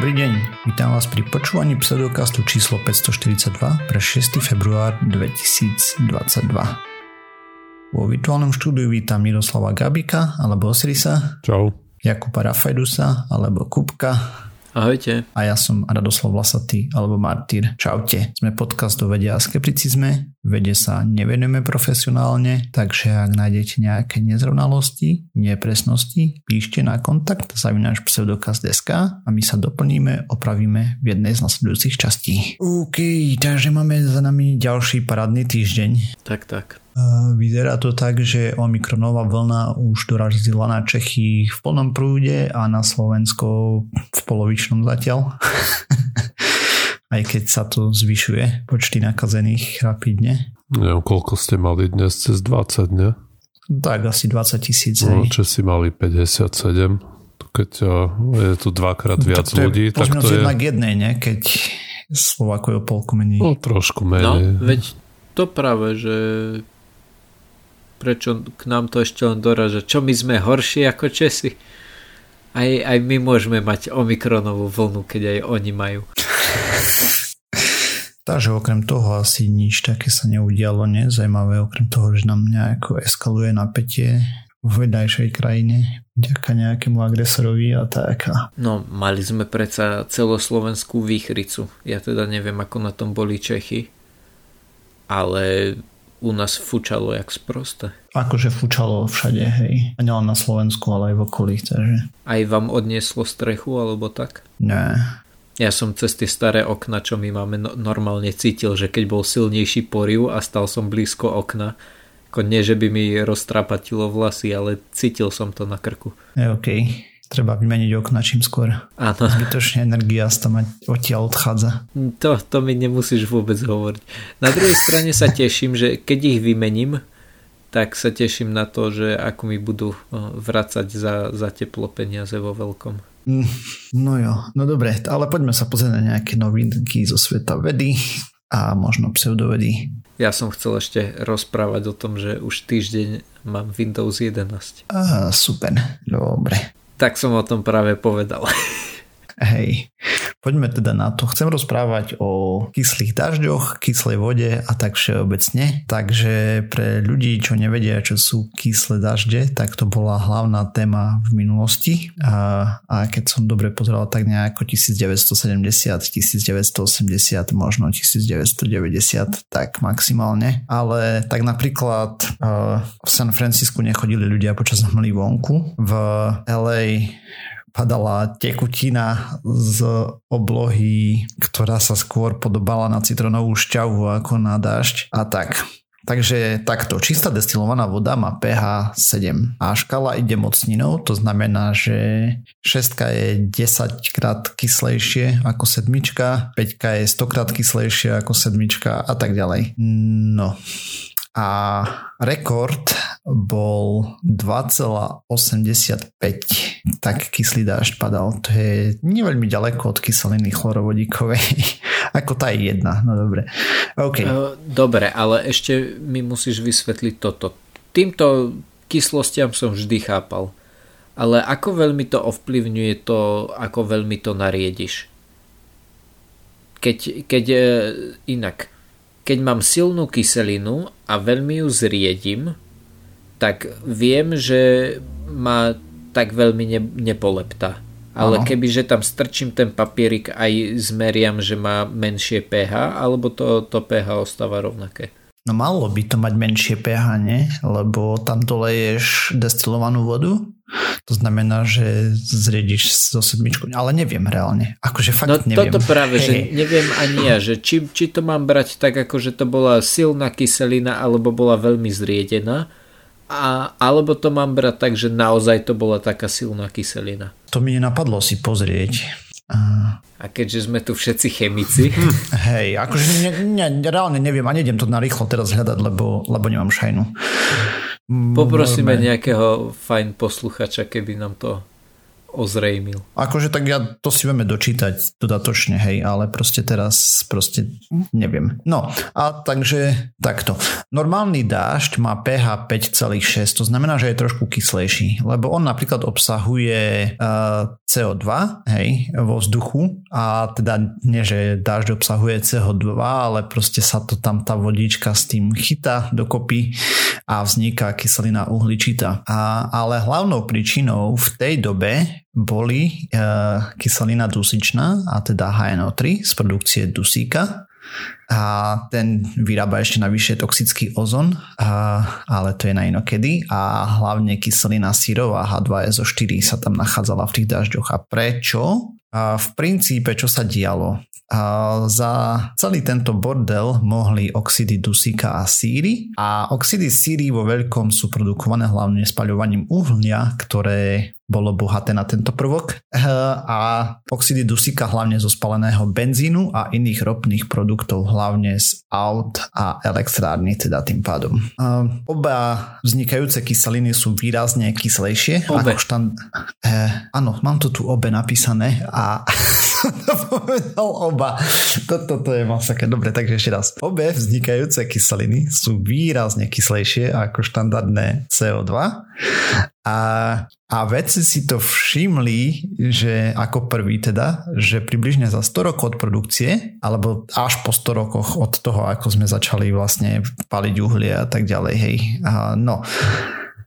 Dobrý deň, vítam vás pri počúvaní pseudokastu číslo 542 pre 6. február 2022. Vo virtuálnom štúdiu vítam Miroslava Gabika alebo Osirisa. Čau. Jakuba Rafajdusa alebo Kupka. Ahojte. A ja som Radoslav Vlasatý alebo Martír. Čaute. Sme podcast o vede a skepticizme. Vede sa nevenujeme profesionálne, takže ak nájdete nejaké nezrovnalosti, nepresnosti, píšte na kontakt @ pseudokaz.sk a my sa doplníme, opravíme v jednej z nasledujúcich častí. OK, takže máme za nami ďalší parádny týždeň. Tak. Vyzerá to tak, že omikronová vlna už dorazila na Čechy v plnom prúde a na Slovensko v polovičnom zatiaľ. Aj keď sa to zvyšuje, počty nakazených rapidne. Neviem, koľko ste mali dnes, cez 20, ne? Tak, asi 20,000. No, Česi mali 57. Keď je tu dvakrát viac ľudí, tak to je... jednej, ne? Keď Slováko je o polku menej. No, trošku menej. No, veď to práve, že... Prečo k nám to ešte len doráža? Čo my sme horší ako Česi? Aj my môžeme mať omikronovú vlnu, keď aj oni majú. Takže okrem toho asi nič také sa neudialo, ne? Zajímavé, okrem toho, že nám nejako eskaluje napätie v vedajšej krajine vďaka nejakému agresorovi a tak. No, mali sme predsa celoslovenskú výchricu. Ja teda neviem, ako na tom boli Čechy, ale... U nás fučalo jak sproste. Akože fučalo všade, hej. A nielen na Slovensku, ale aj v okolí, takže. Aj vám odnieslo strechu, alebo tak? Ne. Ja som cez tie staré okna, čo my máme, normálne cítil, že keď bol silnejší poriv a stal som blízko okna, ako nie, že by mi roztrapatilo vlasy, ale cítil som to na krku. Okej. Treba vymeniť okna čím skôr. Áno. Zbytočne energia tam odtiaľ odchádza. To mi nemusíš vôbec hovoriť. Na druhej strane sa teším, že keď ich vymením, tak sa teším na to, že ako mi budú vracať za teplo peniaze vo veľkom. No jo, no dobre, ale poďme sa pozrieť na nejaké novinky zo sveta vedy a možno pseudovedy. Ja som chcel ešte rozprávať o tom, že už týždeň mám Windows 11. Aha, super, dobre. Tak som o tom práve povedal. Hej, poďme teda na to. Chcem rozprávať o kyslých dažďoch, kyslej vode a tak všeobecne. Takže pre ľudí, čo nevedia, čo sú kyslé dažde, tak to bola hlavná téma v minulosti. A keď som dobre pozeral, tak nejako 1970, 1980, možno 1990, tak maximálne. Ale tak napríklad v San Francisku nechodili ľudia počas hmly vonku. V LA... padala tekutina z oblohy, ktorá sa skôr podobala na citronovú šťavu ako na dážď a tak. Takže takto, čistá destilovaná voda má pH 7 a škála ide mocninou, to znamená, že 6 je 10 krát kyslejšie ako 7, 5 je 100 krát kyslejšie ako 7 a tak ďalej. No... A rekord bol 2,85. Tak kyslý dážď padal. To je neveľmi ďaleko od kyseliny chlorovodíkovej. Ako tá je jedna. No dobre. Okay. Dobre, ale ešte mi musíš vysvetliť toto. Týmto kyslostiam som vždy chápal. Ale ako veľmi to ovplyvňuje to, ako veľmi to nariediš? Keď je inak... Keď mám silnú kyselinu a veľmi ju zriedím, tak viem, že ma tak veľmi nepoleptá. Ale kebyže tam strčím ten papierik, aj zmeriam, že má menšie pH, alebo to pH ostáva rovnaké. No malo by to mať menšie pH, ne? Lebo tam doleješ destilovanú vodu. To znamená, že zriediš zo 7, ale neviem reálne. Akože fakt no, neviem. Toto práve, že neviem ani ja, že či to mám brať tak, ako že to bola silná kyselina, alebo bola veľmi zriedená, alebo to mám brať tak, že naozaj to bola taká silná kyselina. To mi nenapadlo si pozrieť. A keďže sme tu všetci chemici. Hej, akože reálne neviem a nejdem to narýchlo teraz hľadať, lebo nemám šajnu. Poprosíme nejakého fajn posluchača, keby nám to ozrejmil. Akože tak ja to si vieme dočítať dodatočne, hej, ale proste teraz proste neviem. No a takže takto. Normálny dážď má pH 5,6, to znamená, že je trošku kyslejší, lebo on napríklad obsahuje CO2, hej, vo vzduchu, a teda nie, že dážď obsahuje CO2, ale proste sa to tam tá vodička s tým chytá dokopy a vzniká kyselina uhličitá. Ale hlavnou príčinou v tej dobe boli kyselina dusičná, a teda HNO3 z produkcie dusíka, a ten vyrába ešte navyše toxický ozon, ale to je na inokedy, a hlavne kyselina sírová H2SO4 sa tam nachádzala v tých dažďoch. A prečo? V princípe, čo sa dialo? Za celý tento bordel mohli oxidy dusíka a síry, a oxidy síry vo veľkom sú produkované hlavne spaľovaním uhlia, ktoré bolo bohaté na tento prvok, a oxidy dusíka hlavne zo spaleného benzínu a iných ropných produktov, hlavne z aut a elektrárny, teda tým pádom. Oba vznikajúce kyseliny sú výrazne kyslejšie. Obe. Áno, mám to tu obe napísané a povedal oba. Toto je masaké. Dobre, takže ešte raz. Obe vznikajúce kyseliny sú výrazne kyslejšie ako štandardné CO2. A vedci si to všimli, že ako prvý teda, že približne za 100 rokov od produkcie, alebo až po 100 rokoch od toho, ako sme začali vlastne paliť uhlie a tak ďalej, hej. No.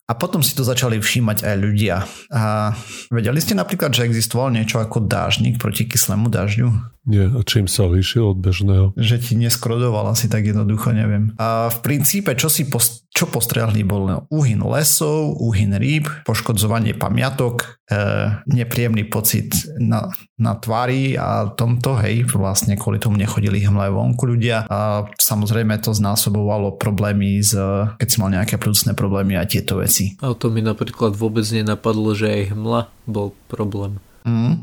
A potom si to začali všímať aj ľudia. A vedeli ste napríklad, že existoval niečo ako dážnik proti kyslému dažďu? Nie, a čím sa líšil od bežného? Že ti neskrodoval asi tak jednoducho, neviem. A v princípe, čo postrehli, bol úhyn lesov, úhyn rýb, poškodzovanie pamiatok, nepríjemný pocit na tvári a tomto, hej, vlastne kvôli tomu nechodili hmle vonku ľudia. A samozrejme to znásobovalo problémy, keď si mal nejaké plúcne problémy a tieto veci. A to mi napríklad vôbec nenapadlo, že aj hmla bol problém.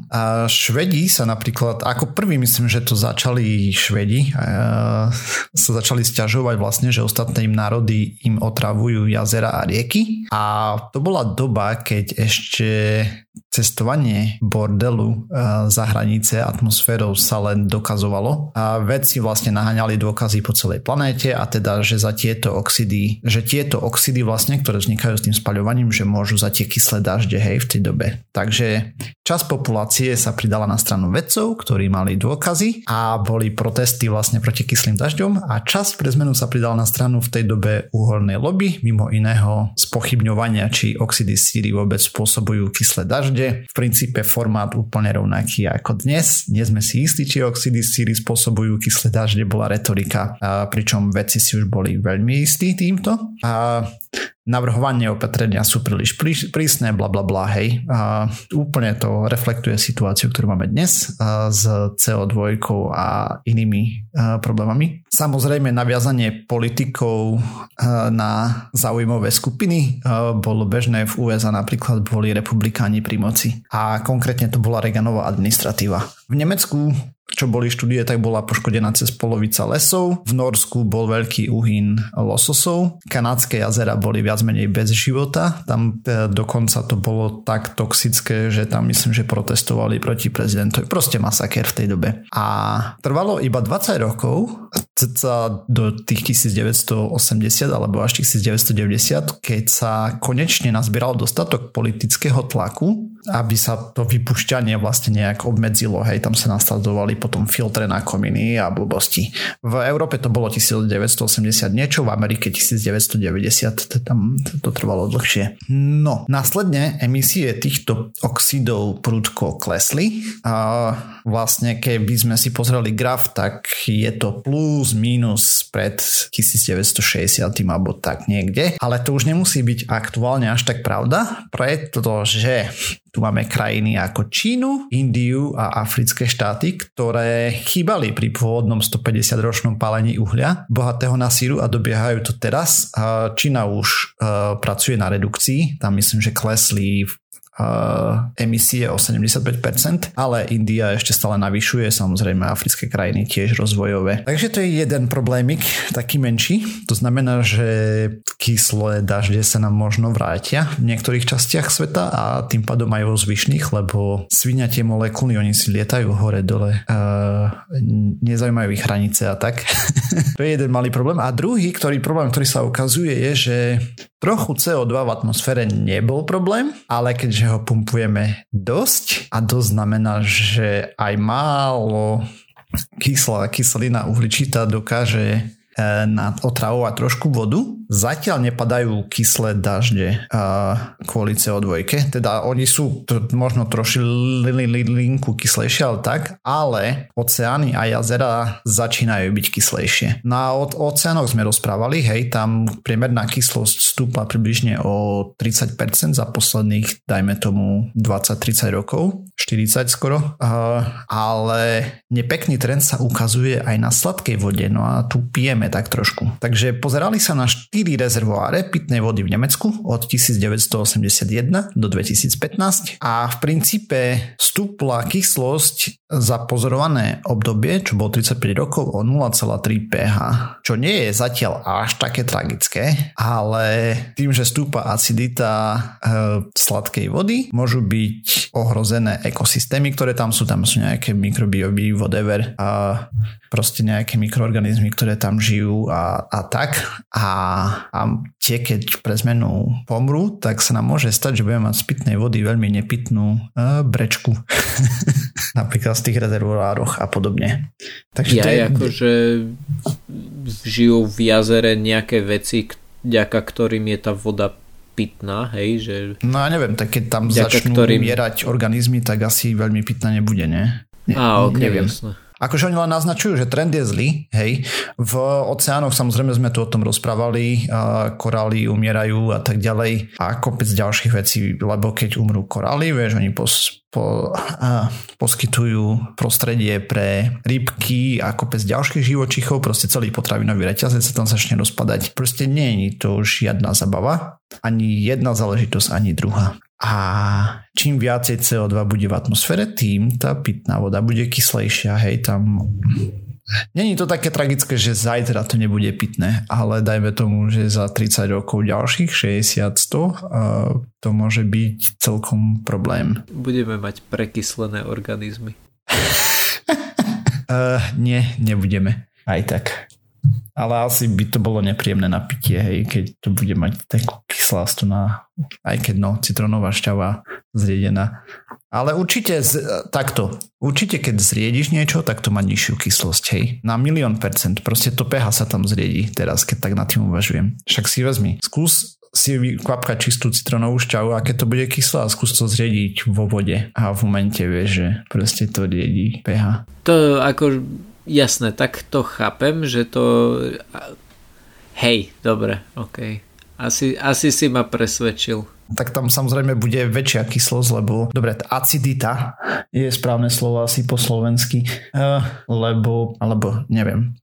A Švedi sa napríklad, ako prvý myslím, že to začali Švedi, sa začali sťažovať vlastne, že ostatné im národy im otravujú jazera a rieky, a to bola doba, keď ešte cestovanie bordelu za hranice atmosférou sa len dokazovalo, a vedci vlastne naháňali dôkazy po celej planéte, a teda, že za tieto oxidy, vlastne, ktoré vznikajú s tým spaľovaním, že môžu za tie kyslé dažde, hej, v tej dobe. Takže časť populácie sa pridala na stranu vedcov, ktorí mali dôkazy, a boli protesty vlastne proti kyslým dažďom, a časť pre zmenu sa pridala na stranu v tej dobe uholnej lobby, mimo iného spochybňovania, či oxidy síry vôbec spôsobujú kyslé dažde. V princípe formát úplne rovnaký ako dnes. Nie sme si istí, či oxidy síry spôsobujú kyslé dažde, bola retorika, pričom vedci si už boli veľmi istí týmto. A navrhovanie opatrenia sú príliš prísne, blablabla, hej. A úplne to reflektuje situáciu, ktorú máme dnes s CO2 a inými problémami. Samozrejme, naviazanie politikov na záujmové skupiny bolo bežné v USA, napríklad boli republikáni pri moci, a konkrétne to bola Reaganová administratíva. V Nemecku, čo boli štúdie, tak bola poškodená cez polovica lesov. V Norsku bol veľký úhyn lososov. Kanadské jazera boli viac menej bez života. Tam dokonca to bolo tak toxické, že tam myslím, že protestovali proti prezidentovi. Proste masakér v tej dobe. A trvalo iba 20 rokov, do tých 1980 alebo až 1990, keď sa konečne nazbieral dostatok politického tlaku, aby sa to vypúšťanie vlastne nejak obmedzilo. Hej, tam sa nasledovali potom filtre na kominy a blbosti. V Európe to bolo 1980 niečo, v Amerike 1990, to trvalo dlhšie. No, následne emisie týchto oxidov prudko klesli, a vlastne keby sme si pozreli graf, tak je to plus, minus pred 1960 alebo tak niekde, ale to už nemusí byť aktuálne až tak pravda, pretože tu máme krajiny ako Čínu, Indiu a africké štáty, ktoré chýbali pri pôvodnom 150-ročnom pálení uhlia, bohatého na síru, a dobiehajú to teraz. Čína už pracuje na redukcii, tam myslím, že klesli emisie o 75%, ale India ešte stále navyšuje, samozrejme africké krajiny tiež rozvojové. Takže to je jeden problémik, taký menší. To znamená, že kyslé dažde sa nám možno vrátia v niektorých častiach sveta a tým pádom aj vo zvyšných, lebo svinia tie molekuly, oni si lietajú hore dole, nezaujímajú ich hranice a tak. To je jeden malý problém. A druhý, problém, ktorý sa ukazuje, je, že trochu CO2 v atmosfére nebol problém, ale keďže ho pumpujeme dosť, a dosť znamená, že aj málo kyselina uhličitá dokáže otravovať trošku vodu. Zatiaľ nepadajú kyslé dažde kvôli CO2. Teda oni sú možno trošilinku kyslejšie, ale tak, ale oceány a jazera začínajú byť kyslejšie. Na oceánoch sme rozprávali, hej, tam priemerná kyslosť stúpa približne o 30% za posledných, dajme tomu 20-30 rokov, 40 skoro, ale nepekný trend sa ukazuje aj na sladkej vode, no a tu pijeme tak trošku. Takže pozerali sa na 4 rezervoáre pitnej vody v Nemecku od 1981 do 2015 a v princípe stúpla kyslosť za pozorované obdobie, čo bolo 35 rokov, o 0,3 pH. Čo nie je zatiaľ až také tragické, ale tým, že stúpa acidita sladkej vody, môžu byť ohrozené ekosystémy, ktoré tam sú nejaké mikrobiomy, whatever, a proste nejaké mikroorganizmy, ktoré tam žijú a tak. A tie, keď pre zmenu pomrú, tak sa nám môže stať, že budeme mať z pitnej vody veľmi nepitnú brečku. Napríklad v tých rezervoároch a podobne. Takže akože žijú v jazere nejaké veci, vďaka ktorým je tá voda pitná, hej? Že... No ja neviem, tak keď tam začnú umierať organizmy, tak asi veľmi pitná nebude, nie? Neviem. Jasné. Akože oni len naznačujú, že trend je zlý, hej. V oceánoch samozrejme sme tu o tom rozprávali, korály umierajú a tak ďalej a kopec ďalších vecí, lebo keď umrú korály, vieš, oni poskytujú prostredie pre rybky a kopec ďalších živočíchov, proste celý potravinový reťazec sa tam začne rozpadať. Proste nie je to už žiadna zabava, ani jedna záležitosť, ani druhá. A čím viacej CO2 bude v atmosfére, tým tá pitná voda bude kyslejšia, hej, tam... Není to také tragické, že zajtra to nebude pitné, ale dajme tomu, že za 30 rokov ďalších, 60-100, to môže byť celkom problém. Budeme mať prekyslené organizmy. Nie, nebudeme. Aj tak. Ale asi by to bolo nepríjemné napitie, hej, keď to bude mať takú kyslosť na... Aj keď citronová šťava zriedená. Ale určite takto. Určite, keď zriediš niečo, tak to má nižšiu kyslosť, hej. Na 1,000,000%. Proste to pH sa tam zriedí teraz, keď tak nad tým uvažujem. Však si vezmi. Skús si kvapkať čistú citronovú šťavu a keď to bude kyslá, skús to zriediť vo vode. A v momente vieš, že proste to riedí pH. To ako... Jasné, tak to chápem, že to... Hej, dobre, okej. Asi si ma presvedčil. Tak tam samozrejme bude väčšia kyslosť, lebo dobre, acidita je správne slovo asi po slovensky, lebo neviem.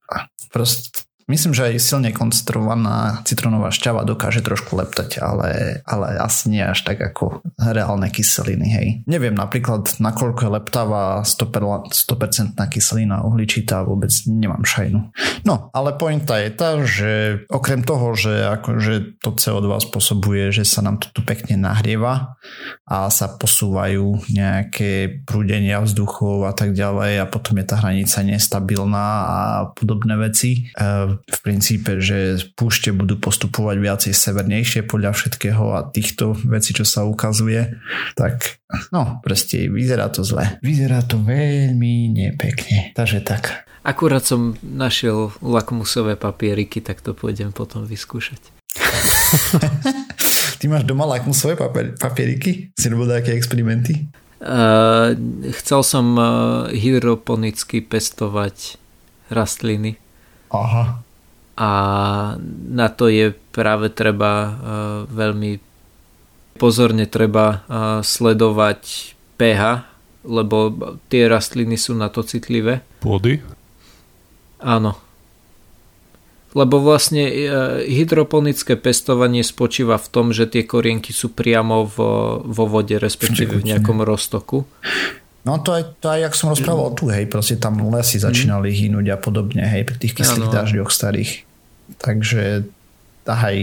Proste myslím, že aj silne koncentrovaná citronová šťava dokáže trošku leptať, ale asi nie až tak ako reálne kyseliny, hej. Neviem napríklad, nakoľko je leptavá 100% kyselina uhličitá, vôbec nemám šajnu. No, ale pointa je tá, že okrem toho, že akože to CO2 spôsobuje, že sa nám to tu pekne nahrieva a sa posúvajú nejaké prúdenia vzduchov a tak ďalej a potom je tá hranica nestabilná a podobné veci, v princípe, že púšte budú postupovať viacej severnejšie podľa všetkého a týchto vecí, čo sa ukazuje, tak no, proste vyzerá to zle. Vyzerá to veľmi nepekne. Takže tak. Akurát som našiel lakmusové papieriky, tak to pôjdem potom vyskúšať. Ty máš doma lakmusové papieriky? Si robil nejaké experimenty? Chcel som hydroponicky pestovať rastliny. Aha. A na to je práve treba veľmi pozorne treba sledovať pH, lebo tie rastliny sú na to citlivé. Pôdy? Áno. lebo vlastne hydroponické pestovanie spočíva v tom, že tie korienky sú priamo vo vode, respektíve v nejakom roztoku. No to aj jak som rozprával tu, hej, proste tam lesy začínali hynúť a podobne, hej, pri tých kyslých dažďoch starých. Takže aj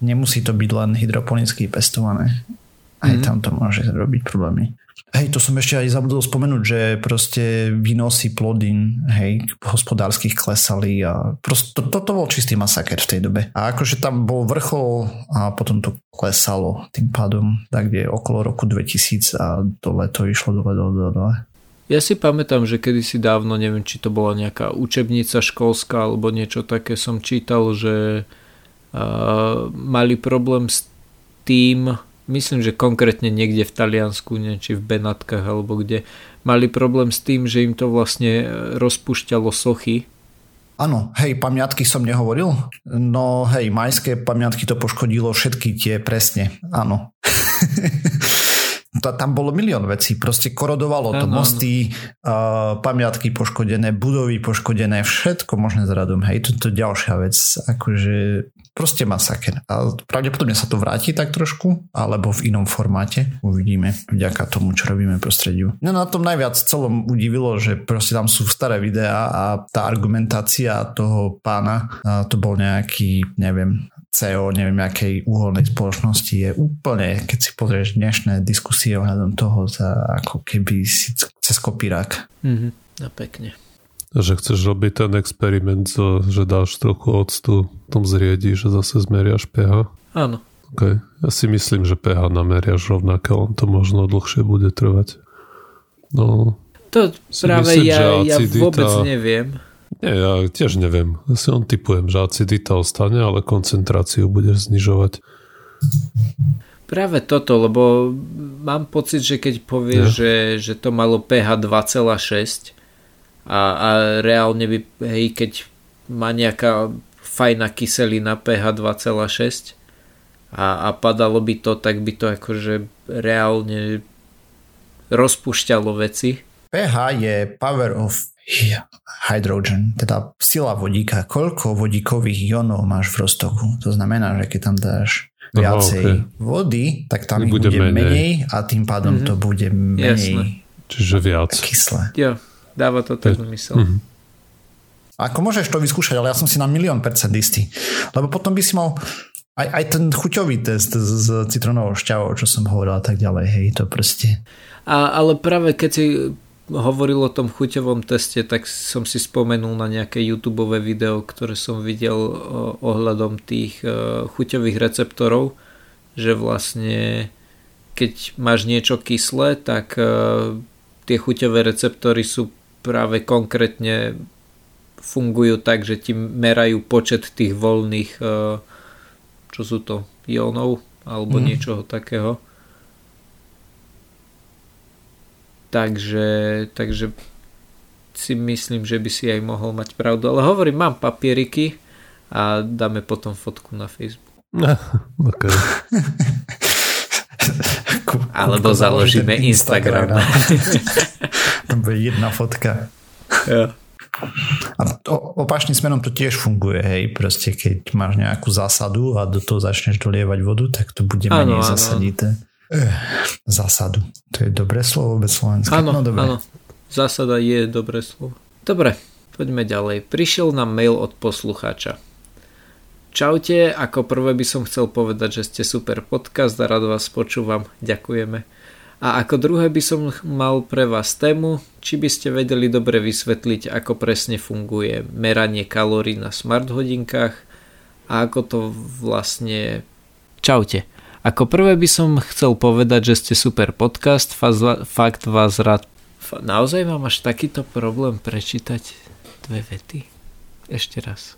nemusí to byť len hydroponicky pestované. Aj tam to môže robiť problémy. Hej, to som ešte aj zabudol spomenúť, že proste výnosy plodín, hej, hospodárskych klesali a proste to bol čistý masaker v tej dobe. A akože tam bol vrchol a potom to klesalo tým pádom, tak kde okolo roku 2000 a dole to išlo dole. Ja si pamätám, že kedysi dávno, neviem, či to bola nejaká učebnica školská alebo niečo také, som čítal, že mali problém s tým, myslím, že konkrétne niekde v Taliansku, či v Benátkach alebo kde, mali problém s tým, že im to vlastne rozpúšťalo sochy. Áno, hej, pamiatky som nehovoril. No hej, majské pamiatky to poškodilo všetky tie, presne, áno. Tam bolo milión vecí, proste korodovalo to, mosty, pamiatky poškodené, budovy poškodené, všetko možné s radom, hej, to je ďalšia vec, akože proste masaker. A pravdepodobne sa to vráti tak trošku, alebo v inom formáte, uvidíme, vďaka tomu, čo robíme v prostrediu. No na tom najviac celom udivilo, že proste tam sú staré videá a tá argumentácia toho pána, to bol nejaký, neviem, CEO, neviem, akej uholnej spoločnosti je úplne, keď si pozrieš dnešné diskusie ohľadom toho, ako keby si cez kopírák. No pekne. Že chceš robiť ten experiment, že dáš trochu octu, potom zriediš a zase zmeriaš pH? Áno. Okay. Ja si myslím, že pH nameriaš rovnaké, len to možno dlhšie bude trvať. No. To práve myslím, ja vôbec neviem. Nie, ja tiež neviem. Ja si on typujem, že acidita ostane, ale koncentráciu budeš znižovať. Práve toto, lebo mám pocit, že keď povieš, že to malo pH 2,6 a reálne by, hej, keď má nejaká fajná kyselina pH 2,6 a padalo by to, tak by to akože reálne rozpúšťalo veci. pH je power of hydrogen, teda sila vodíka, koľko vodíkových ionov máš v roztoku, to znamená, že keď tam dáš viacej vody, tak tam bude menej a tým pádom to bude menej. Jasne. Čiže viac kyslé. Jo, dáva to tak mysel. Ako môžeš to vyskúšať, ale ja som si na 1,000,000% istý, lebo potom by si mal aj ten chuťový test s citronovou šťavou, čo som hovoril a tak ďalej, hej, to proste. Ale práve keď si hovoril o tom chuťovom teste, tak som si spomenul na nejaké YouTubeové video, ktoré som videl ohľadom tých chuťových receptorov, že vlastne keď máš niečo kyslé, tak tie chuťové receptory sú práve konkrétne fungujú tak, že ti merajú počet tých voľných čo sú to, ionov alebo niečoho takého. Takže si myslím, že by si aj mohol mať pravdu. Ale hovorím, mám papieriky a dáme potom fotku na Facebook. Okay. Alebo založíme Instagram. Tam bude jedna fotka. Ja. A opačným smerom to tiež funguje, hej, proste keď máš nejakú zásadu a do toho začneš dolievať vodu, tak to bude menej zasadité. Zásadu. To je dobré slovo bez slovenské. Áno, áno. Zásada je dobré slovo. Dobre, poďme ďalej. Prišiel nám mail od poslucháča. Čaute, ako prvé by som chcel povedať, že ste super podcast a rád vás počúvam. Ďakujeme. A ako druhé by som mal pre vás tému, či by ste vedeli dobre vysvetliť, ako presne funguje meranie kalórií na smart hodinkách a ako to vlastne... Čaute. Ako prvé by som chcel povedať, že ste super podcast, fakt vás rád... Naozaj mám až takýto problém prečítať dve vety? Ešte raz.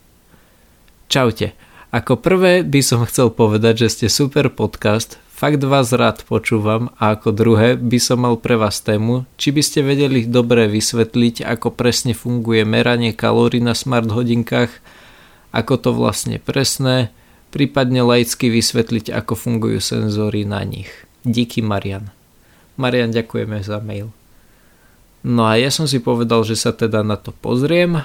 Čaute. Ako prvé by som chcel povedať, že ste super podcast, fakt vás rád počúvam a ako druhé by som mal pre vás tému, či by ste vedeli dobre vysvetliť, ako presne funguje meranie kalórií na smart hodinkách, ako to vlastne presné, prípadne laicky vysvetliť, ako fungujú senzory na nich. Díky, Marian. Marian, ďakujeme za mail. No a ja som si povedal, že sa teda na to pozriem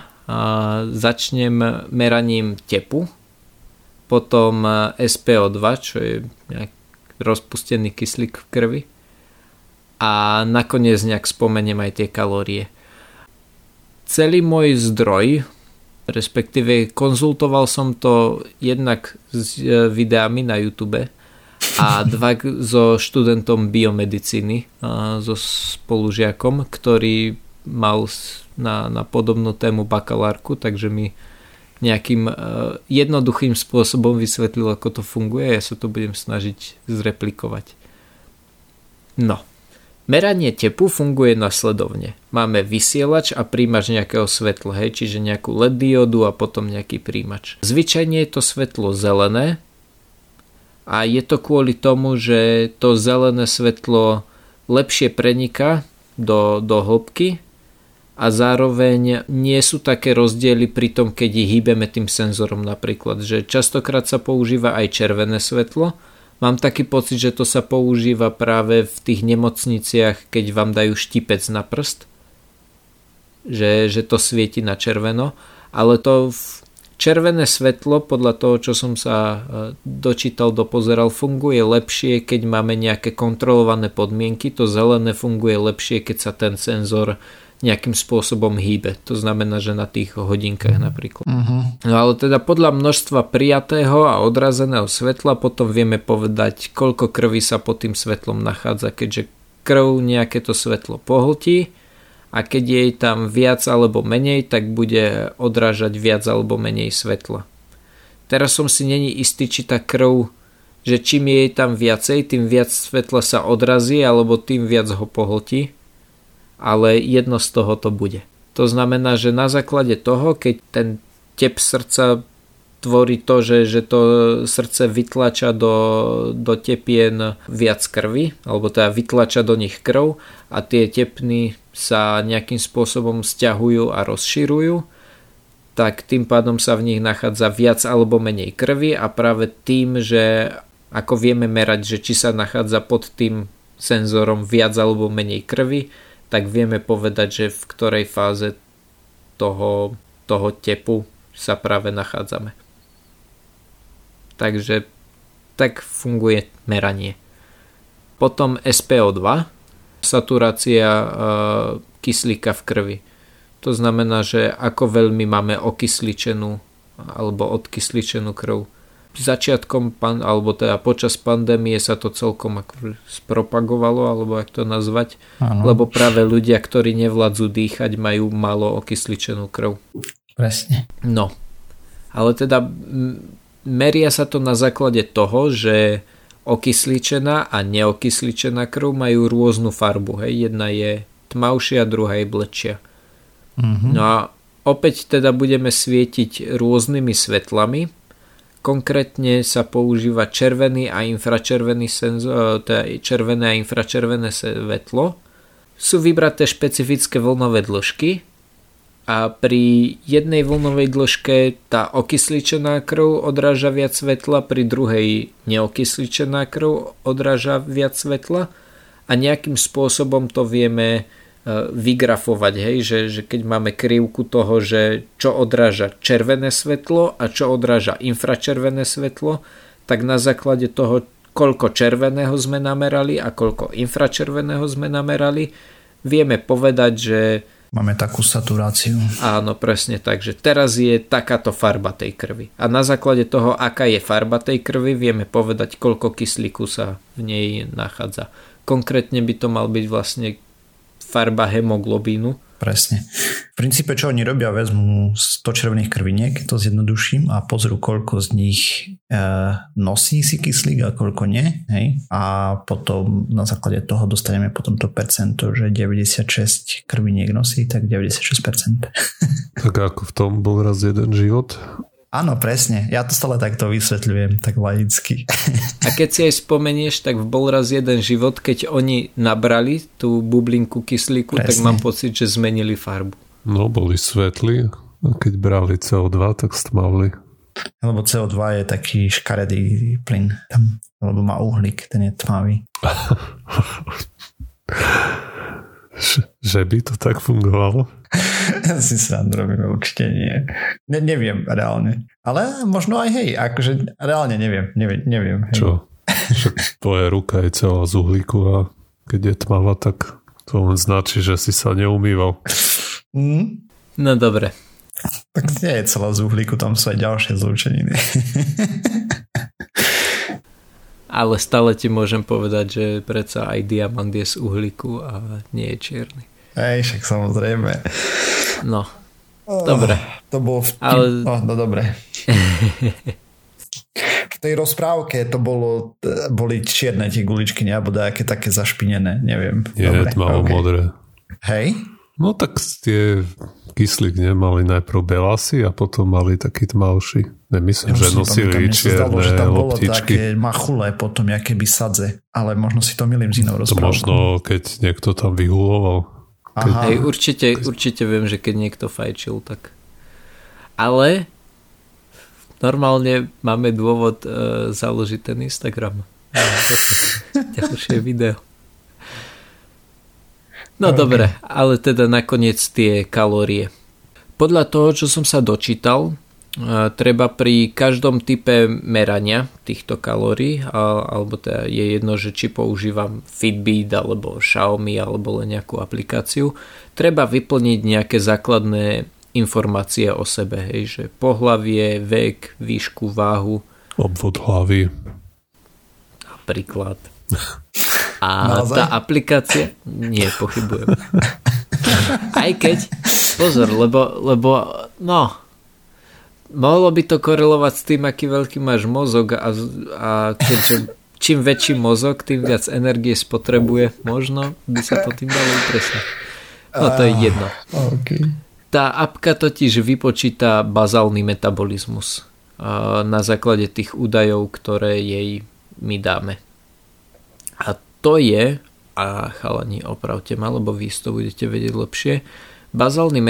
začnem meraním tepu, potom SPO2, čo je nejaký rozpustený kyslík v krvi, a nakoniec nejak spomeniem aj tie kalórie. Celý môj zdroj, respektíve konzultoval som to jednak s videami na YouTube a dvak so študentom biomedicíny, so spolužiakom, ktorý mal na podobnú tému bakalárku, takže mi nejakým jednoduchým spôsobom vysvetlil, ako to funguje, ja sa to budem snažiť zreplikovať. No. Meranie tepu funguje nasledovne. Máme vysielač a príjimač nejakého svetla, čiže nejakú LED diodu a potom nejaký príjimač. Zvyčajne je to svetlo zelené a je to kvôli tomu, že to zelené svetlo lepšie preniká do hĺbky a zároveň nie sú také rozdiely pri tom, keď hýbeme tým senzorom napríklad, že častokrát sa používa aj červené svetlo. Mám taký pocit, že to sa používa práve v tých nemocniciach, keď vám dajú štipec na prst, že to svieti na červeno, ale to červené svetlo, podľa toho, čo som sa dočítal, dopozeral, funguje lepšie, keď máme nejaké kontrolované podmienky, to zelené funguje lepšie, keď sa ten senzor nejakým spôsobom hýbe. To znamená, že na tých hodinkách napríklad. Uh-huh. No ale teda podľa množstva prijatého a odrazeného svetla potom vieme povedať, koľko krvi sa pod tým svetlom nachádza, keďže krv nejaké to svetlo pohltí a keď jej tam viac alebo menej, tak bude odrážať viac alebo menej svetla. Teraz som si není istý, či tá krv, že čím je jej tam viacej, tým viac svetla sa odrazí alebo tým viac ho pohltí. Ale jedno z toho to bude. To znamená, že na základe toho, keď ten tep srdca tvorí to, že to srdce vytlača do tepien viac krvi, alebo teda vytlača do nich krv a tie tepny sa nejakým spôsobom sťahujú a rozširujú, tak tým pádom sa v nich nachádza viac alebo menej krvi a práve tým, že ako vieme merať, že či sa nachádza pod tým senzorom viac alebo menej krvi, tak vieme povedať, že v ktorej fáze toho tepu sa práve nachádzame. Takže tak funguje meranie. Potom SPO2, saturácia kyslíka v krvi. To znamená, že ako veľmi máme okysličenú alebo odkysličenú krv. Začiatkom alebo teda počas pandémie sa to celkom spropagovalo, alebo jak to nazvať, ano. Lebo práve ľudia, ktorí nevládzu dýchať, majú málo okysličenú krv. Presne. No, ale teda meria sa to na základe toho, že okysličená a neokysličená krv majú rôznu farbu. Hej. Jedna je tmavšia, druhá je bledšia. Mhm. No a opäť teda budeme svietiť rôznymi svetlami. Konkrétne sa používa červený a infračervený senzor, teda červené a infračervené svetlo. Sú vybraté špecifické vlnové dĺžky a pri jednej vlnovej dĺžke tá okysličená krv odráža viac svetla, pri druhej neokysličená krv odráža viac svetla a nejakým spôsobom to vieme vygrafovať, hej? Že keď máme krivku toho, že čo odráža červené svetlo a čo odráža infračervené svetlo, tak na základe toho, koľko červeného sme namerali a koľko infračerveného sme namerali, vieme povedať, že máme takú saturáciu. Áno, presne tak, že teraz je takáto farba tej krvi. A na základe toho, aká je farba tej krvi, vieme povedať, koľko kyslíku sa v nej nachádza. Konkrétne by to mal byť vlastne farba hemoglobínu. Presne. V princípe, čo oni robia, vezmu 100 červených krviniek, to zjednoduším, a pozrú, koľko z nich nosí si kyslík a koľko nie. Hej? A potom na základe toho dostaneme potom to percento, že 96 krviniek nosí, tak 96%. Tak ako v tom bol raz jeden život? Áno, presne. Ja to stále takto vysvetľujem, tak laicky. A keď si aj spomenieš, tak bol raz jeden život, keď oni nabrali tú bublinku kyslíku, presne. Tak mám pocit, že zmenili farbu. No, boli svetlí a keď brali CO2, tak stmavli. Lebo CO2 je taký škaredý plyn tam, lebo má uhlík, ten je tmavý. Že by to tak fungovalo? si srandu robíme, určite nie. Neviem reálne. Ale možno aj hej, akože reálne neviem. Hej. Čo? Však tvoja ruka je celá z uhlíku a keď je tmava, tak to len značí, že si sa neumýval. No dobre. Tak nie je celá z uhlíku, tam sú aj ďalšie zlúčeniny. Ale stále ti môžem povedať, že predsa aj diamant je z uhlíku a nie je čierny. Hej, však samozrejme. No, dobre. To bolo no dobre. V tej rozprávke to boli čierne tie guličky, alebo nejaké také zašpinené, neviem. Je tmavo modré. Hej? No tak tie kyslík nemali najprv belasy a potom mali taký tmavší. Nemyslím, že nosili čierne loptičky. Tam bolo také machule potom, jaké by sadze. Ale možno si to milím z inou rozprávkou. Možno, keď niekto tam vyhuloval. Hej, určite viem, že keď niekto fajčil, tak... Ale... Normálne máme dôvod založiť ten Instagram. Ďalšie video. No okay. Dobre, ale teda nakoniec tie kalórie. Podľa toho, čo som sa dočítal, treba pri každom type merania týchto kalórií, alebo teda je jedno, že či používam Fitbit, alebo Xiaomi, alebo len nejakú aplikáciu, treba vyplniť nejaké základné informácie o sebe, hej, že pohlavie, vek, výšku, váhu. Obvod hlavy. Napríklad. A naozaj? Tá aplikácia... Nie, pochybujem. Aj keď, pozor, lebo no, mohlo by to korelovať s tým, aký veľký máš mozog a keďže čím väčší mozog, tým viac energie spotrebuje. Možno by sa to tým dalo upresniť. No to je jedno. Okay. Tá apka totiž vypočíta bazálny metabolizmus na základe tých údajov, ktoré jej my dáme. A to je, a chalani, opravte ma, lebo vy to budete vedieť lepšie, bazálny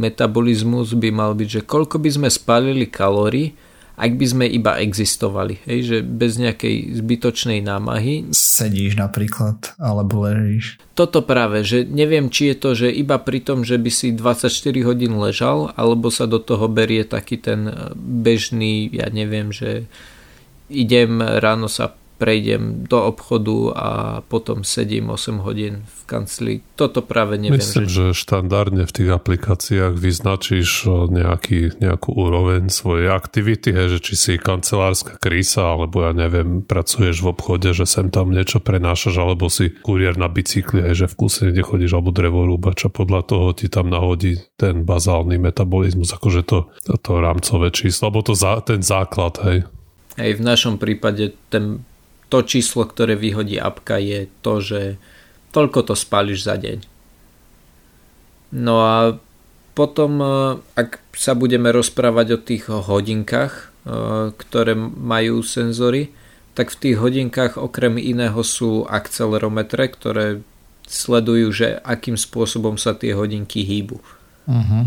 metabolizmus by mal byť, že koľko by sme spálili kalórií, ak by sme iba existovali, hej, že bez nejakej zbytočnej námahy. Sedíš napríklad, alebo ležíš. Toto práve, že neviem, či je to, že iba pri tom, že by si 24 hodín ležal, alebo sa do toho berie taký ten bežný, ja neviem, že idem, ráno sa prejdem do obchodu a potom sedím 8 hodín v kancli. Toto práve neviem. Myslím, že štandardne v tých aplikáciách vyznačíš nejakú úroveň svojej aktivity, hej, že či si kancelárska krísa, alebo ja neviem, pracuješ v obchode, že sem tam niečo prenášaš, alebo si kuriér na bicykli, hej, že v kúse niekde chodíš, alebo drevorúbač a podľa toho ti tam nahodí ten bazálny metabolizmus, akože to rámcové číslo, alebo ten základ, hej. Hej, v našom prípade to číslo, ktoré vyhodí apka, je to, že toľko to spáliš za deň. No a potom, ak sa budeme rozprávať o tých hodinkách, ktoré majú senzory, tak v tých hodinkách okrem iného sú akcelerometre, ktoré sledujú, že akým spôsobom sa tie hodinky hýbu. Uh-huh.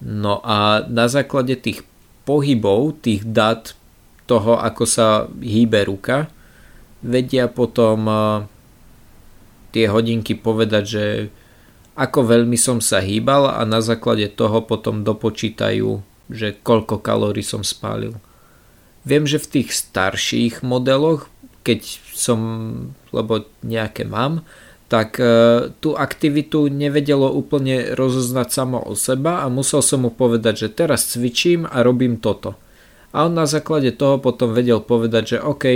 No a na základe tých pohybov, tých dát toho, ako sa hýbe ruka, vedia potom tie hodinky povedať, že ako veľmi som sa hýbal a na základe toho potom dopočítajú, že koľko kalórií som spálil. Viem, že v tých starších modeloch, keď som, lebo nejaké mám, tak tú aktivitu nevedelo úplne rozoznať samo o seba a musel som mu povedať, že teraz cvičím a robím toto. A on na základe toho potom vedel povedať, že OK,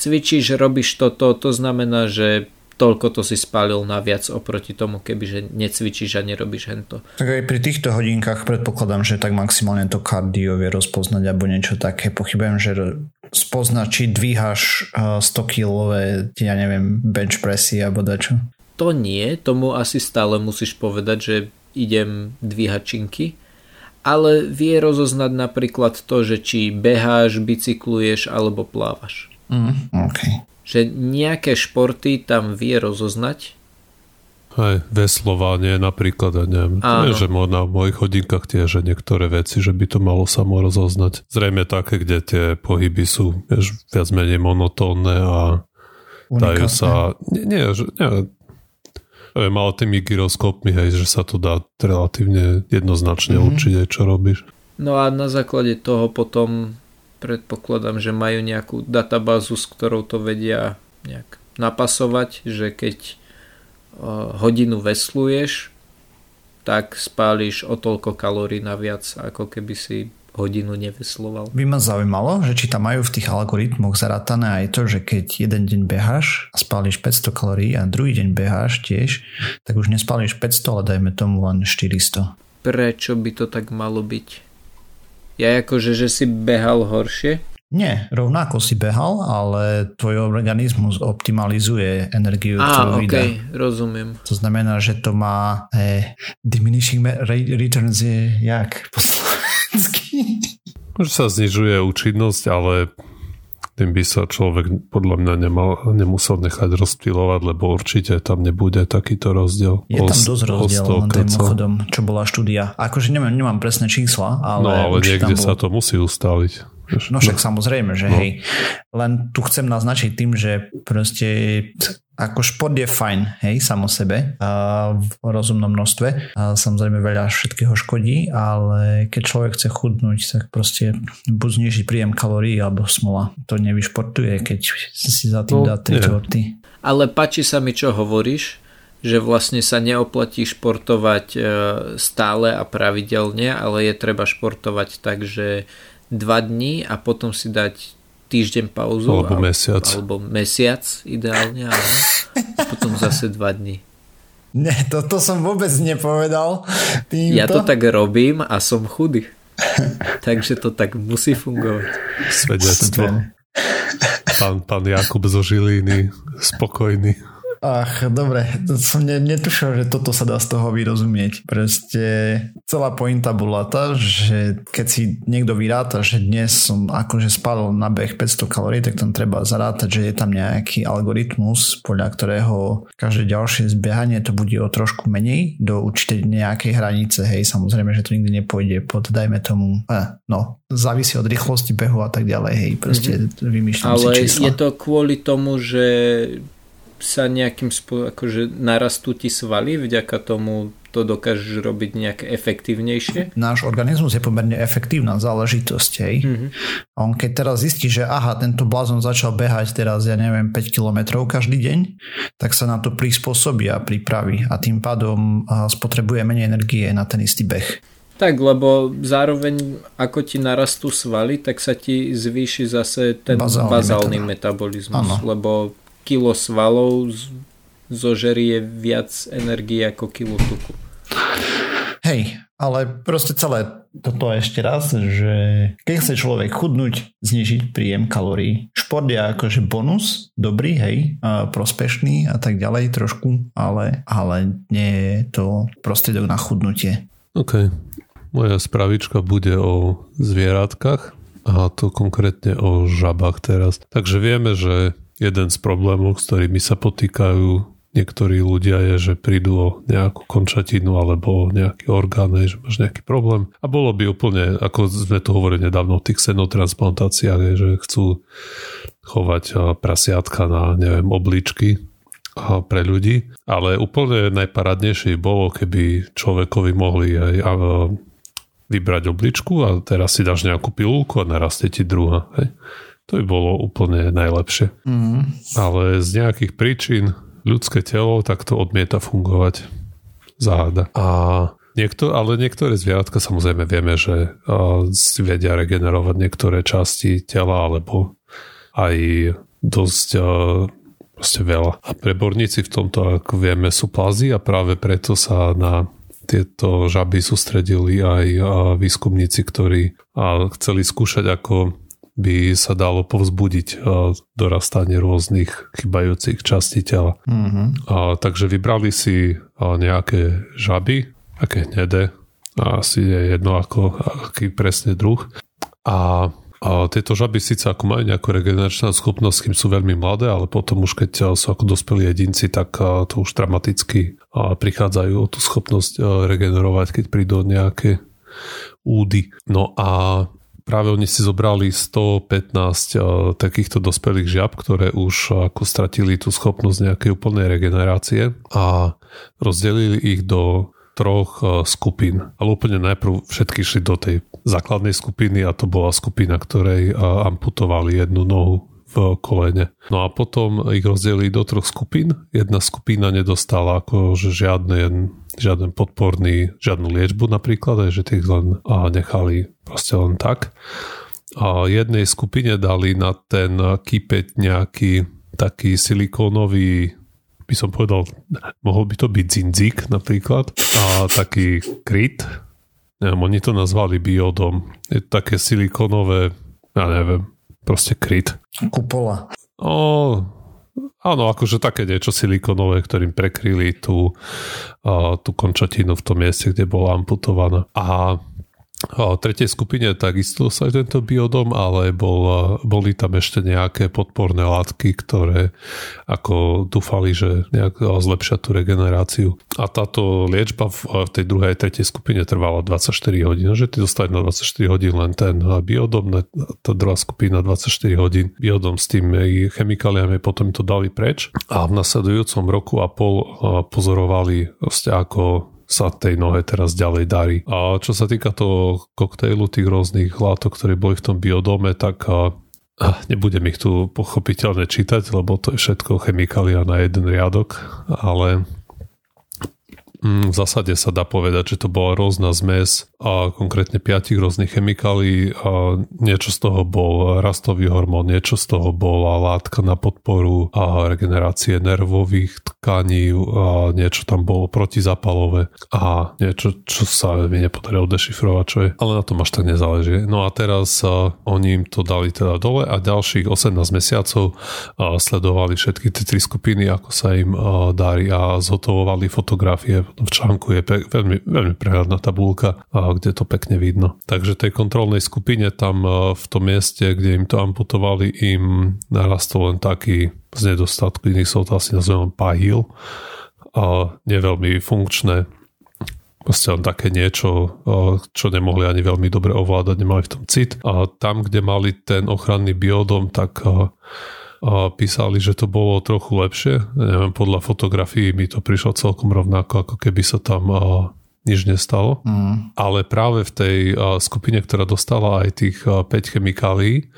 cvičíš, robíš toto, to znamená, že toľko to si spálil naviac oproti tomu, kebyže necvičíš a nerobíš hento. Tak aj pri týchto hodinkách predpokladám, že tak maximálne to kardio vie rozpoznať alebo niečo také. Pochybujem, že spozna, či dvíhaš 100-kilové, ja neviem, bench pressy alebo dačo. To nie, tomu asi stále musíš povedať, že idem dvíhať činky. Ale vie rozoznať napríklad to, že či beháš, bicykluješ alebo plávaš. Okay. Že nejaké športy tam vie rozoznať. Hej, veslovanie napríklad, ja neviem. Áno. Je, že na mojich hodinkách tie, že niektoré veci, že by to malo samo rozoznať. Zrejme také, kde tie pohyby sú viac menej monotónne a unikátne. Dajú sa... Nie, ale tými gyroskopmi, hej, že sa to dá relatívne jednoznačne určiť, čo robíš. No a na základe toho potom predpokladám, že majú nejakú databázu, s ktorou to vedia nejak napasovať, že keď hodinu vesluješ, tak spáliš o toľko kalórií naviac, ako keby si hodinu nevesloval. By ma zaujímalo, že či tam majú v tých algoritmoch zaratané aj to, že keď jeden deň beháš a spáliš 500 kalórií a druhý deň beháš tiež, tak už nespáliš 500, ale dajme tomu len 400. Prečo by to tak malo byť? Ja akože, že si behal horšie? Nie, rovnako si behal, ale tvoj organizmus optimalizuje energiu, ktorú vydá. Rozumiem. To znamená, že to má diminishing returns je jak po slovensky. Už sa znižuje účinnosť, ale tým by sa človek podľa mňa nemusel nechať rozptýlovať, lebo určite tam nebude takýto rozdiel. Je tam dosť rozdiel, čo bola štúdia. Akože nemám presné čísla, ale... No ale niekde sa to musí ustáliť. No však samozrejme, že hej. Len tu chcem naznačiť tým, že proste ako šport je fajn, hej, samo sebe v rozumnom množstve. A samozrejme veľa všetkého škodí, ale keď človek chce chudnúť, tak proste buď zniží príjem kalórií alebo smola. To nevyšportuje, keď si za tým dá 3 čtvrty. Ale páči sa mi, čo hovoríš, že vlastne sa neoplatí športovať stále a pravidelne, ale je treba športovať tak, že 2 dní a potom si dať týždeň pauzu alebo mesiac ideálne, ale a potom zase 2 dní. Ne, to som vôbec nepovedal týmto. Ja to tak robím a som chudý. Takže to tak musí fungovať. Svedectvo. Pán Jakub zo Žiliny, spokojný. Ach, dobre, to som netušil, že toto sa dá z toho vyrozumieť. Proste celá pointa bola tá, že keď si niekto vyráta, že dnes som akože spálil na beh 500 kalórií, tak tam treba zarátať, že je tam nejaký algoritmus, podľa ktorého každé ďalšie zbiehanie to bude o trošku menej do určitej nejakej hranice. Hej, samozrejme, že to nikdy nepôjde pod, dajme tomu, závisí od rýchlosti behu a tak ďalej. Hej, proste vymýšľam si čísla. Ale je to kvôli tomu, že sa nejakým akože narastú ti svaly, vďaka tomu to dokážeš robiť nejak efektívnejšie? Náš organizmus je pomerne efektívna záležitosť. A on keď teraz zistí, že tento blázon začal behať teraz, 5 kilometrov každý deň, tak sa na to prispôsobí a pripraví a tým pádom spotrebuje menej energie na ten istý beh. Tak, lebo zároveň ako ti narastú svaly, tak sa ti zvýši zase ten bazálny metabolizmus. Ano. Lebo kilo svalov zožerie viac energie ako kilo tuku. Hej, ale proste celé toto ešte raz, že keď chce človek chudnúť, znižiť príjem kalórií. Šport je akože bonus, dobrý, hej, prospešný a tak ďalej trošku, ale nie je to prostriedok na chudnutie. OK. Moja spravička bude o zvieratkách a to konkrétne o žabách teraz. Takže vieme, že jeden z problémov, s ktorými sa potýkajú niektorí ľudia, je, že prídu o nejakú končatinu alebo nejaký orgán, že máš nejaký problém. A bolo by úplne, ako sme to hovorili nedávno o tých xenotransplantáciách, že chcú chovať prasiatka na obličky pre ľudí. Ale úplne najparadnejšie bolo, keby človekovi mohli aj vybrať obličku a teraz si dáš nejakú pilulku a narastie ti druhá. Hej. To by bolo úplne najlepšie. Ale z nejakých príčin ľudské telo takto odmieta fungovať. Záhada. Ale niektoré zvieratka samozrejme vieme, že si vedia regenerovať niektoré časti tela alebo aj dosť proste veľa. A preborníci v tomto, ako vieme, sú plazy a práve preto sa na tieto žaby sústredili aj výskumníci, ktorí chceli skúšať, ako by sa dalo povzbudiť dorastanie rôznych chybajúcich častí tela. Takže vybrali si nejaké žaby, také hnedé, asi je jedno aký presne druh. A tieto žaby síce ako majú nejakú regeneračnú schopnosť, kým sú veľmi mladé, ale potom už keď sú ako dospelí jedinci, tak to už dramaticky prichádzajú o tú schopnosť regenerovať, keď prídu nejaké údy. No a práve oni si zobrali 115 takýchto dospelých žiab, ktoré už ako stratili tú schopnosť nejakej úplnej regenerácie a rozdelili ich do 3 skupín. Ale úplne najprv všetky šli do tej základnej skupiny a to bola skupina, ktorej amputovali jednu nohu v kolene. No a potom ich rozdelili do 3 skupín. Jedna skupina nedostala akože žiaden podporný, žiadnu liečbu napríklad, že tých len nechali proste len tak. A jednej skupine dali na ten kypeť nejaký taký silikónový, by som povedal, mohol by to byť zindzík napríklad, a taký kryt. Neviem, oni to nazvali biodom. Je to také silikónové, ja neviem, proste kryt. Kupola. Áno, akože také niečo silikonové, ktorým prekryli tú končatinu v tom mieste, kde bola amputovaná. A v tretej skupine takisto sa tento biodom, ale boli tam ešte nejaké podporné látky, ktoré ako dúfali, že nejak zlepšia tú regeneráciu. A táto liečba v tej druhej, tretej skupine trvala 24 hodín. Že ty dostali na 24 hodín len ten biodom, tá druhá skupina 24 hodín biodom s tými chemikáliami, potom to dali preč a v nasledujúcom roku a pol pozorovali ako sa tej nohe teraz ďalej darí. A čo sa týka toho koktejlu tých rôznych látok, ktoré boli v tom biodome, tak nebudem ich tu pochopiteľne čítať, lebo to je všetko chemikália na jeden riadok, ale v zásade sa dá povedať, že to bola rôzna zmes a konkrétne 5 rôznych chemikálií. Niečo z toho bol rastový hormón, niečo z toho bola látka na podporu a regenerácie nervových tkaní, a niečo tam bolo protizapalové a niečo, čo sa mi nepodarilo dešifrovať, čo je. Ale na tom až tak nezáleží. No a teraz oni im to dali teda dole a ďalších 18 mesiacov sledovali všetky tie 3 skupiny, ako sa im darí a zhotovovali fotografie. V článku je veľmi, veľmi prehľadná tabulka, kde to pekne vidno. Takže tej kontrolnej skupine tam v tom mieste, kde im to amputovali, im narastol len taký z nedostatku, iných sú to asi nazveme pahil a neveľmi funkčné. Proste len také niečo, čo nemohli ani veľmi dobre ovládať, nemali v tom cit. A tam, kde mali ten ochranný biodom, tak písali, že to bolo trochu lepšie. Neviem, podľa fotografií mi to prišlo celkom rovnako, ako keby sa tam nič nestalo. Mm. Ale práve v tej skupine, ktorá dostala aj tých 5 chemikálií,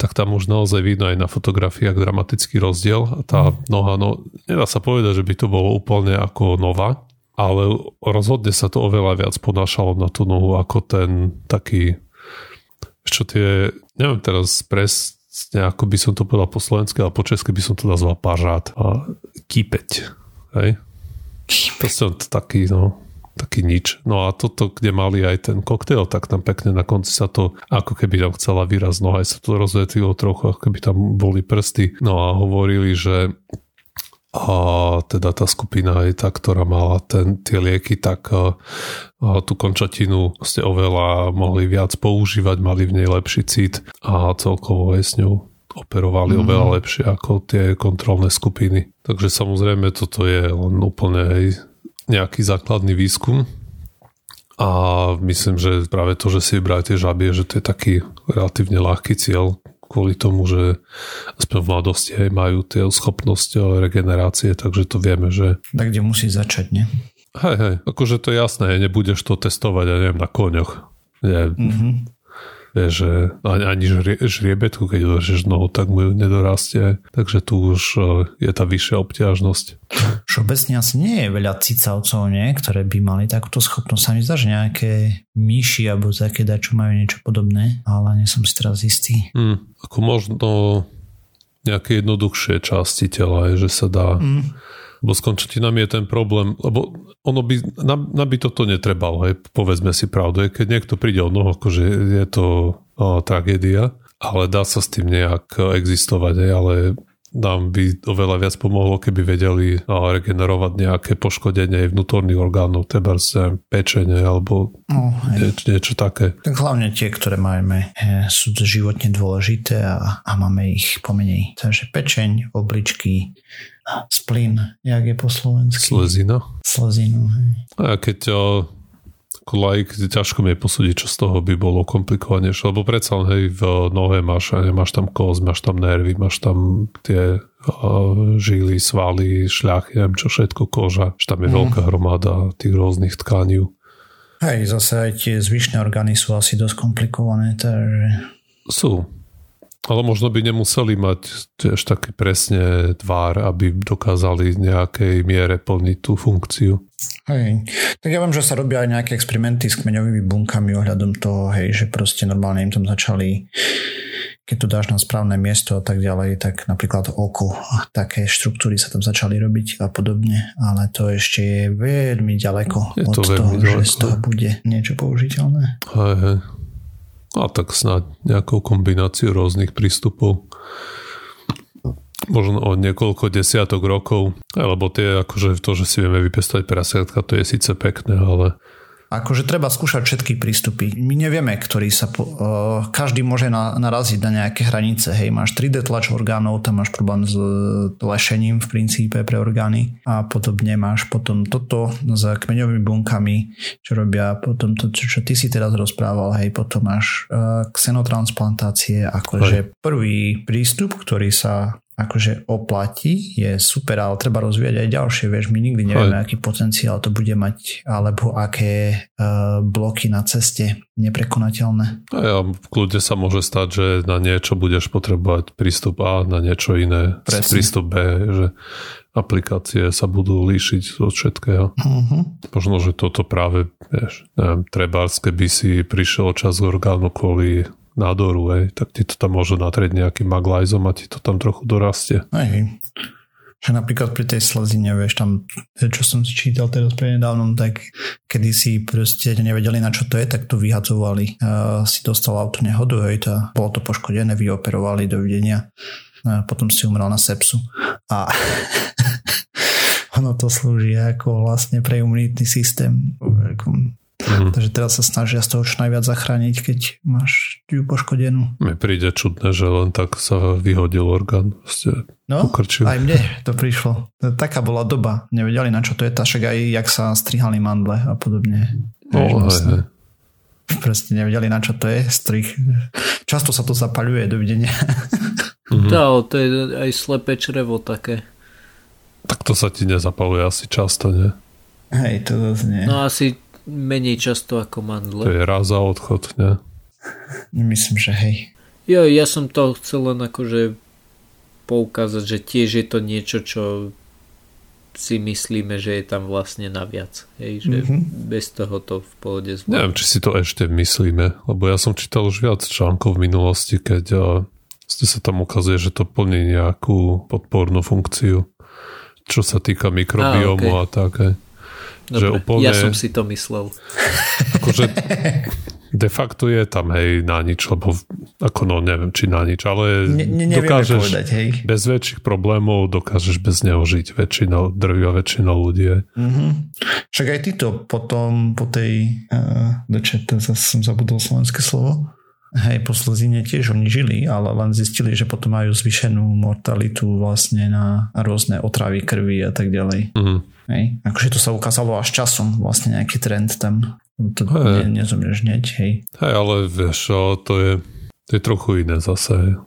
tak tam už naozaj vidno aj na fotografiách dramatický rozdiel. Tá noha, no nedá sa povedať, že by to bolo úplne ako nová, ale rozhodne sa to oveľa viac ponášalo na tú nohu ako ten taký, čo tie, neviem teraz ako by som to povedal po slovensky, ale po česky by som to nazval pažát. Kýpeť. Hej? Proste taký, no, taký nič. No a toto, kde mali aj ten koktejl, tak tam pekne na konci sa to, ako keby tam chcela výraz noha, aj sa to rozvetilo trochu, ako keby tam boli prsty. No a hovorili, že teda tá skupina je tá, ktorá mala tie lieky, tak tú končatinu ste oveľa mohli viac používať, mali v nej lepší cit a celkovo aj s ňou operovali oveľa lepšie ako tie kontrolné skupiny. Takže samozrejme toto je len úplne nejaký základný výskum a myslím, že práve to, že si vybrali tie žabie, že to je taký relatívne ľahký cieľ, kvôli tomu, že aspoň v mladosti majú tie schopnosť regenerácie, takže to vieme, že... Tak kde musí začať, ne? Hej, akože to je jasné, nebudeš to testovať, ja neviem, na koňoch. Že ani žriebetku, keď dožeš nohu, tak mu nedorastie, takže tu už je tá vyššia obťažnosť. Všeobecne asi nie je veľa cicavcov, nie? Ktoré by mali takúto schopnosť. Sa mi zdá, že nejaké myši alebo také dačo majú niečo podobné, ale nie som si teraz istý. Ako možno nejaké jednoduchšie časti tela, že sa dá... Lebo s končatinami je ten problém, lebo ono by, nám by toto netrebalo, hej, povedzme si pravdu. Keď niekto príde o nohu, akože je to tragédia, ale dá sa s tým nejak existovať, hej, ale nám by oveľa viac pomohlo, keby vedeli regenerovať nejaké poškodenie vnútorných orgánov, teda pečenie alebo niečo také. Tak hlavne tie, ktoré máme, sú životne dôležité a máme ich pomenej. Takže pečeň, obličky, splín, jak je po slovensky. Slezina. Slezinu, hej. A keď laik ťažko mi je posúdiť, čo z toho by bolo komplikovanejšie, lebo predsa len, hej, v nohe máš, máš tam kosť, máš tam nervy, máš tam tie žily, svaly, šľachy, neviem čo všetko, koža, že tam je veľká hromada tých rôznych tkaní. Hej, zase aj tie zvyšné orgány sú asi dosť komplikované, takže... Sú. Ale možno by nemuseli mať tiež taký presne tvár, aby dokázali v nejakej miere plniť tú funkciu. Hej. Tak ja viem, že sa robia aj nejaké experimenty s kmeňovými bunkami ohľadom toho, hej, že proste normálne im tam začali, keď to dáš na správne miesto a tak ďalej, tak napríklad oko, také štruktúry sa tam začali robiť a podobne, ale to ešte je veľmi ďaleko je od to veľmi toho, ďaleko. Že z toho bude niečo použiteľné. Hej, hej. A tak snáď nejakou kombináciu rôznych prístupov. Možno o niekoľko desiatok rokov. Alebo tie, akože to, že si vieme vypestovať prasiatka, to je síce pekné, ale... Akože treba skúšať všetky prístupy. My nevieme, ktorý sa... každý môže naraziť na nejaké hranice. Hej, máš 3D tlač orgánov, tam máš problém s lešením v princípe pre orgány a podobne máš potom toto s kmeňovými bunkami, čo robia potom to, čo ty si teraz rozprával, hej, potom máš xenotransplantácie, akože prvý prístup, ktorý sa akože oplatí, je super, ale treba rozvíjať aj ďalšie, vieš, my nikdy nevieme, aký potenciál to bude mať, alebo aké bloky na ceste neprekonateľné. A ja, v kľude sa môže stať, že na niečo budeš potrebovať prístup A, na niečo iné prístup B, že aplikácie sa budú líšiť od všetkého. Možno, že toto práve, vieš, neviem, trebárs, keby si prišiel čas orgánu kvôli nádoru, tak ti to tam môže natrieť nejakým maglajzom a ti to tam trochu dorastie. Hej. Že napríklad pri tej slzine, vieš, tam, čo som si čítal teraz prednedávnom, tak kedy si proste nevedeli, na čo to je, tak to vyhadzovali. Si dostal auto nehodu, bolo to poškodené, vyoperovali, dovidenia. A potom si umrel na sepsu. A ono to slúži ako vlastne pre imunitný systém. Takže teraz sa snažia z toho čo najviac zachrániť, keď máš ju poškodenú. Mi príde čudné, že len tak sa vyhodil orgán. No, pokrčil. Aj mne to prišlo. Taká bola doba. Nevedeli, na čo to je. Však aj jak sa strihali mandle a podobne. Proste nevedeli, na čo to je. Strih. Často sa to zapaľuje. Dovidenia. Tá, to je aj slepé črevo také. Tak to sa ti nezapaluje asi často, nie? Hej, to zase nie. No asi menej často ako mandle. To je raz za odchod, ne? Myslím, že hej. Jo, ja som to chcel len akože poukázať, že tiež je to niečo, čo si myslíme, že je tam vlastne naviac. Hej, že bez toho to v pohode zvládne. Neviem, či si to ešte myslíme, lebo ja som čítal už viac článkov v minulosti, keď sa tam ukazuje, že to plní nejakú podpornú funkciu, čo sa týka mikrobiomu a tak, hej. Dobre, úplne, ja som si to myslel. Akože de facto je tam, hej, na nič, lebo ako neviem, či na nič, ale dokážeš povedať, hej. Bez väčších problémov dokážeš bez neho žiť drvivá väčšina ľudí. Však aj ty to potom po tej zase som zabudol slovenské slovo. Hej, po slzine tiež oni žili, ale len zistili, že potom majú zvýšenú mortalitu vlastne na rôzne otravy krvi a tak ďalej. Hej, akože to sa ukázalo až časom, vlastne nejaký trend tam. To nezomrieš hneď, hej. Hej, ale vieš, to je trochu iné zase.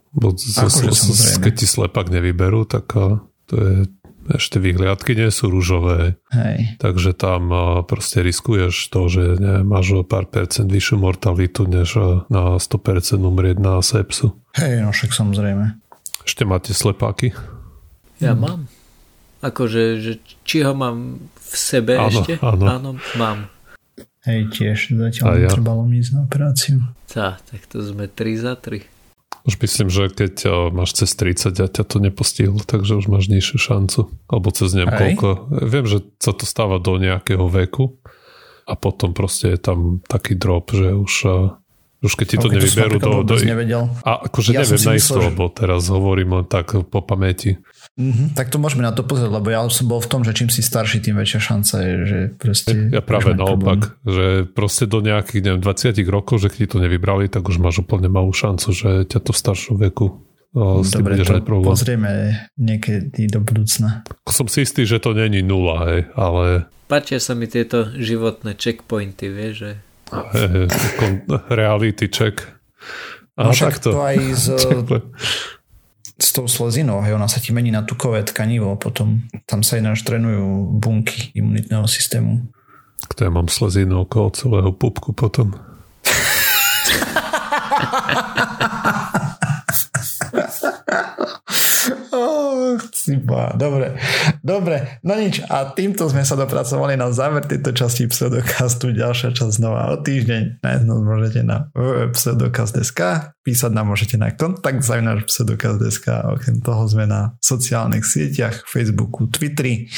Keď ti slepak nevyberú, tak to je, ešte vyhliadky nie sú ružové. Hej. Takže tam proste riskuješ to, že máš o pár percent vyššiu mortalitu, než na 100% umrieť na sepsu. Hej, no však samozrejme. Ešte máte slepáky? Ja mám. Akože, či ho mám v sebe ešte? Áno, mám. Hej, tiež zatiaľ netrbalo mi ísť na operáciu. Tak to sme 3 za 3. Už myslím, že keď máš cez 30 a ťa to nepostihlo, takže už máš nižšiu šancu. Alebo cez neviem koľko. Viem, že sa to stáva do nejakého veku a potom proste je tam taký drop, že už keď ti to nevyberú do... A akože ja neviem naisto, lebo teraz hovorím len tak po pamäti. Tak to môžeme na to pozrieť, lebo ja som bol v tom, že čím si starší, tým väčšia šanca je, že proste... Ja práve naopak, že proste do nejakých, 20 rokov, že keď ti to nevybrali, tak už máš úplne malú šancu, že ťa to v staršom veku s tým budeš mať problém. Pozrieme niekedy do budúcna. Som si istý, že to není nula, hej, ale... Páčia sa mi tieto životné checkpointy, vieš, že... reality check. No však takto. To aj s tou slezinou, hej, ona sa ti mení na tukové tkanivo, potom tam sa ináč trenujú bunky imunitného systému. Kto ja mám slezinu okolo celého pupku potom? Dobre, no nič. A týmto sme sa dopracovali na záver tejto časti pseudokastu. Ďalšia časť znova o týždeň. Nájsť nás môžete na www.pseudokaz.sk, písať nám môžete na kontakt@pseudokaz.sk. Okrem toho sme na sociálnych sieťach, Facebooku, Twitteri,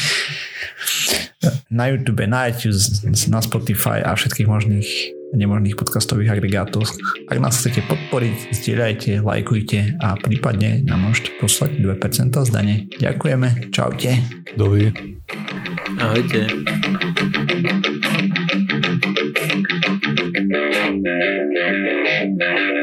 na YouTube, na iTunes, na Spotify a všetkých možných nemožných podcastových agregátov. Ak nás chcete podporiť, zdieľajte, lajkujte a prípadne nám môžete poslať 2% z dane. Ďakujeme. Čaute. Dovi. Ahojte.